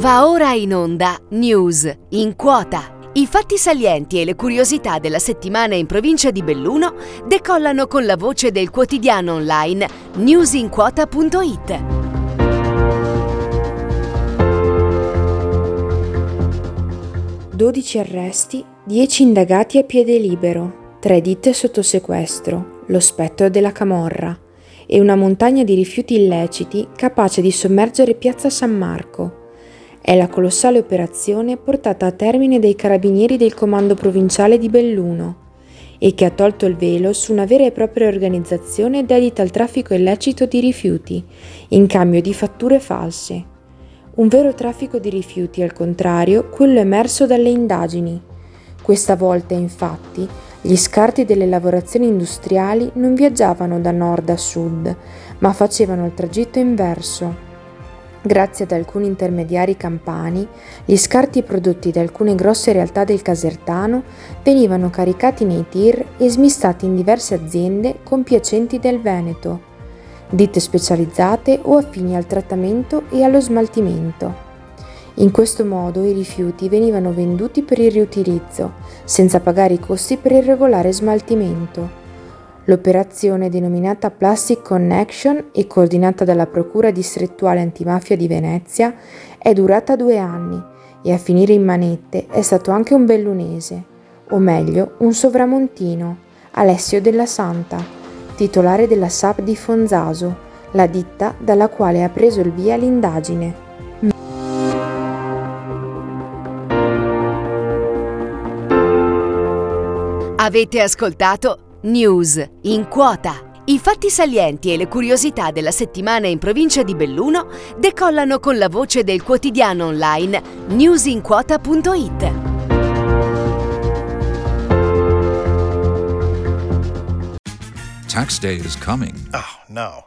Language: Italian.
Va ora in onda News in quota. I fatti salienti e le curiosità della settimana in provincia di Belluno decollano con la voce del quotidiano online newsinquota.it. Arresti, 10 indagati a piede libero, 3 ditte sotto sequestro, lo spettro della camorra e una montagna di rifiuti illeciti capace di sommergere Piazza San Marco. È la colossale operazione portata a termine dai carabinieri del Comando Provinciale di Belluno e che ha tolto il velo su una vera e propria organizzazione dedita al traffico illecito di rifiuti, in cambio di fatture false. Un vero traffico di rifiuti, al contrario, quello emerso dalle indagini. Questa volta, infatti, gli scarti delle lavorazioni industriali non viaggiavano da nord a sud, ma facevano il tragitto inverso. Grazie ad alcuni intermediari campani, gli scarti prodotti da alcune grosse realtà del Casertano venivano caricati nei tir e smistati in diverse aziende compiacenti del Veneto, ditte specializzate o affini al trattamento e allo smaltimento. In questo modo i rifiuti venivano venduti per il riutilizzo, senza pagare i costi per il regolare smaltimento. L'operazione, denominata Plastic Connection e coordinata dalla Procura distrettuale antimafia di Venezia, è durata 2 anni e a finire in manette è stato anche un bellunese, o meglio un sovramontino, Alessio della Santa, titolare della SAP di Fonzaso, la ditta dalla quale ha preso il via l'indagine. Avete ascoltato News in quota. I fatti salienti e le curiosità della settimana in provincia di Belluno decollano con la voce del quotidiano online newsinquota.it. Tax day is coming. Oh no.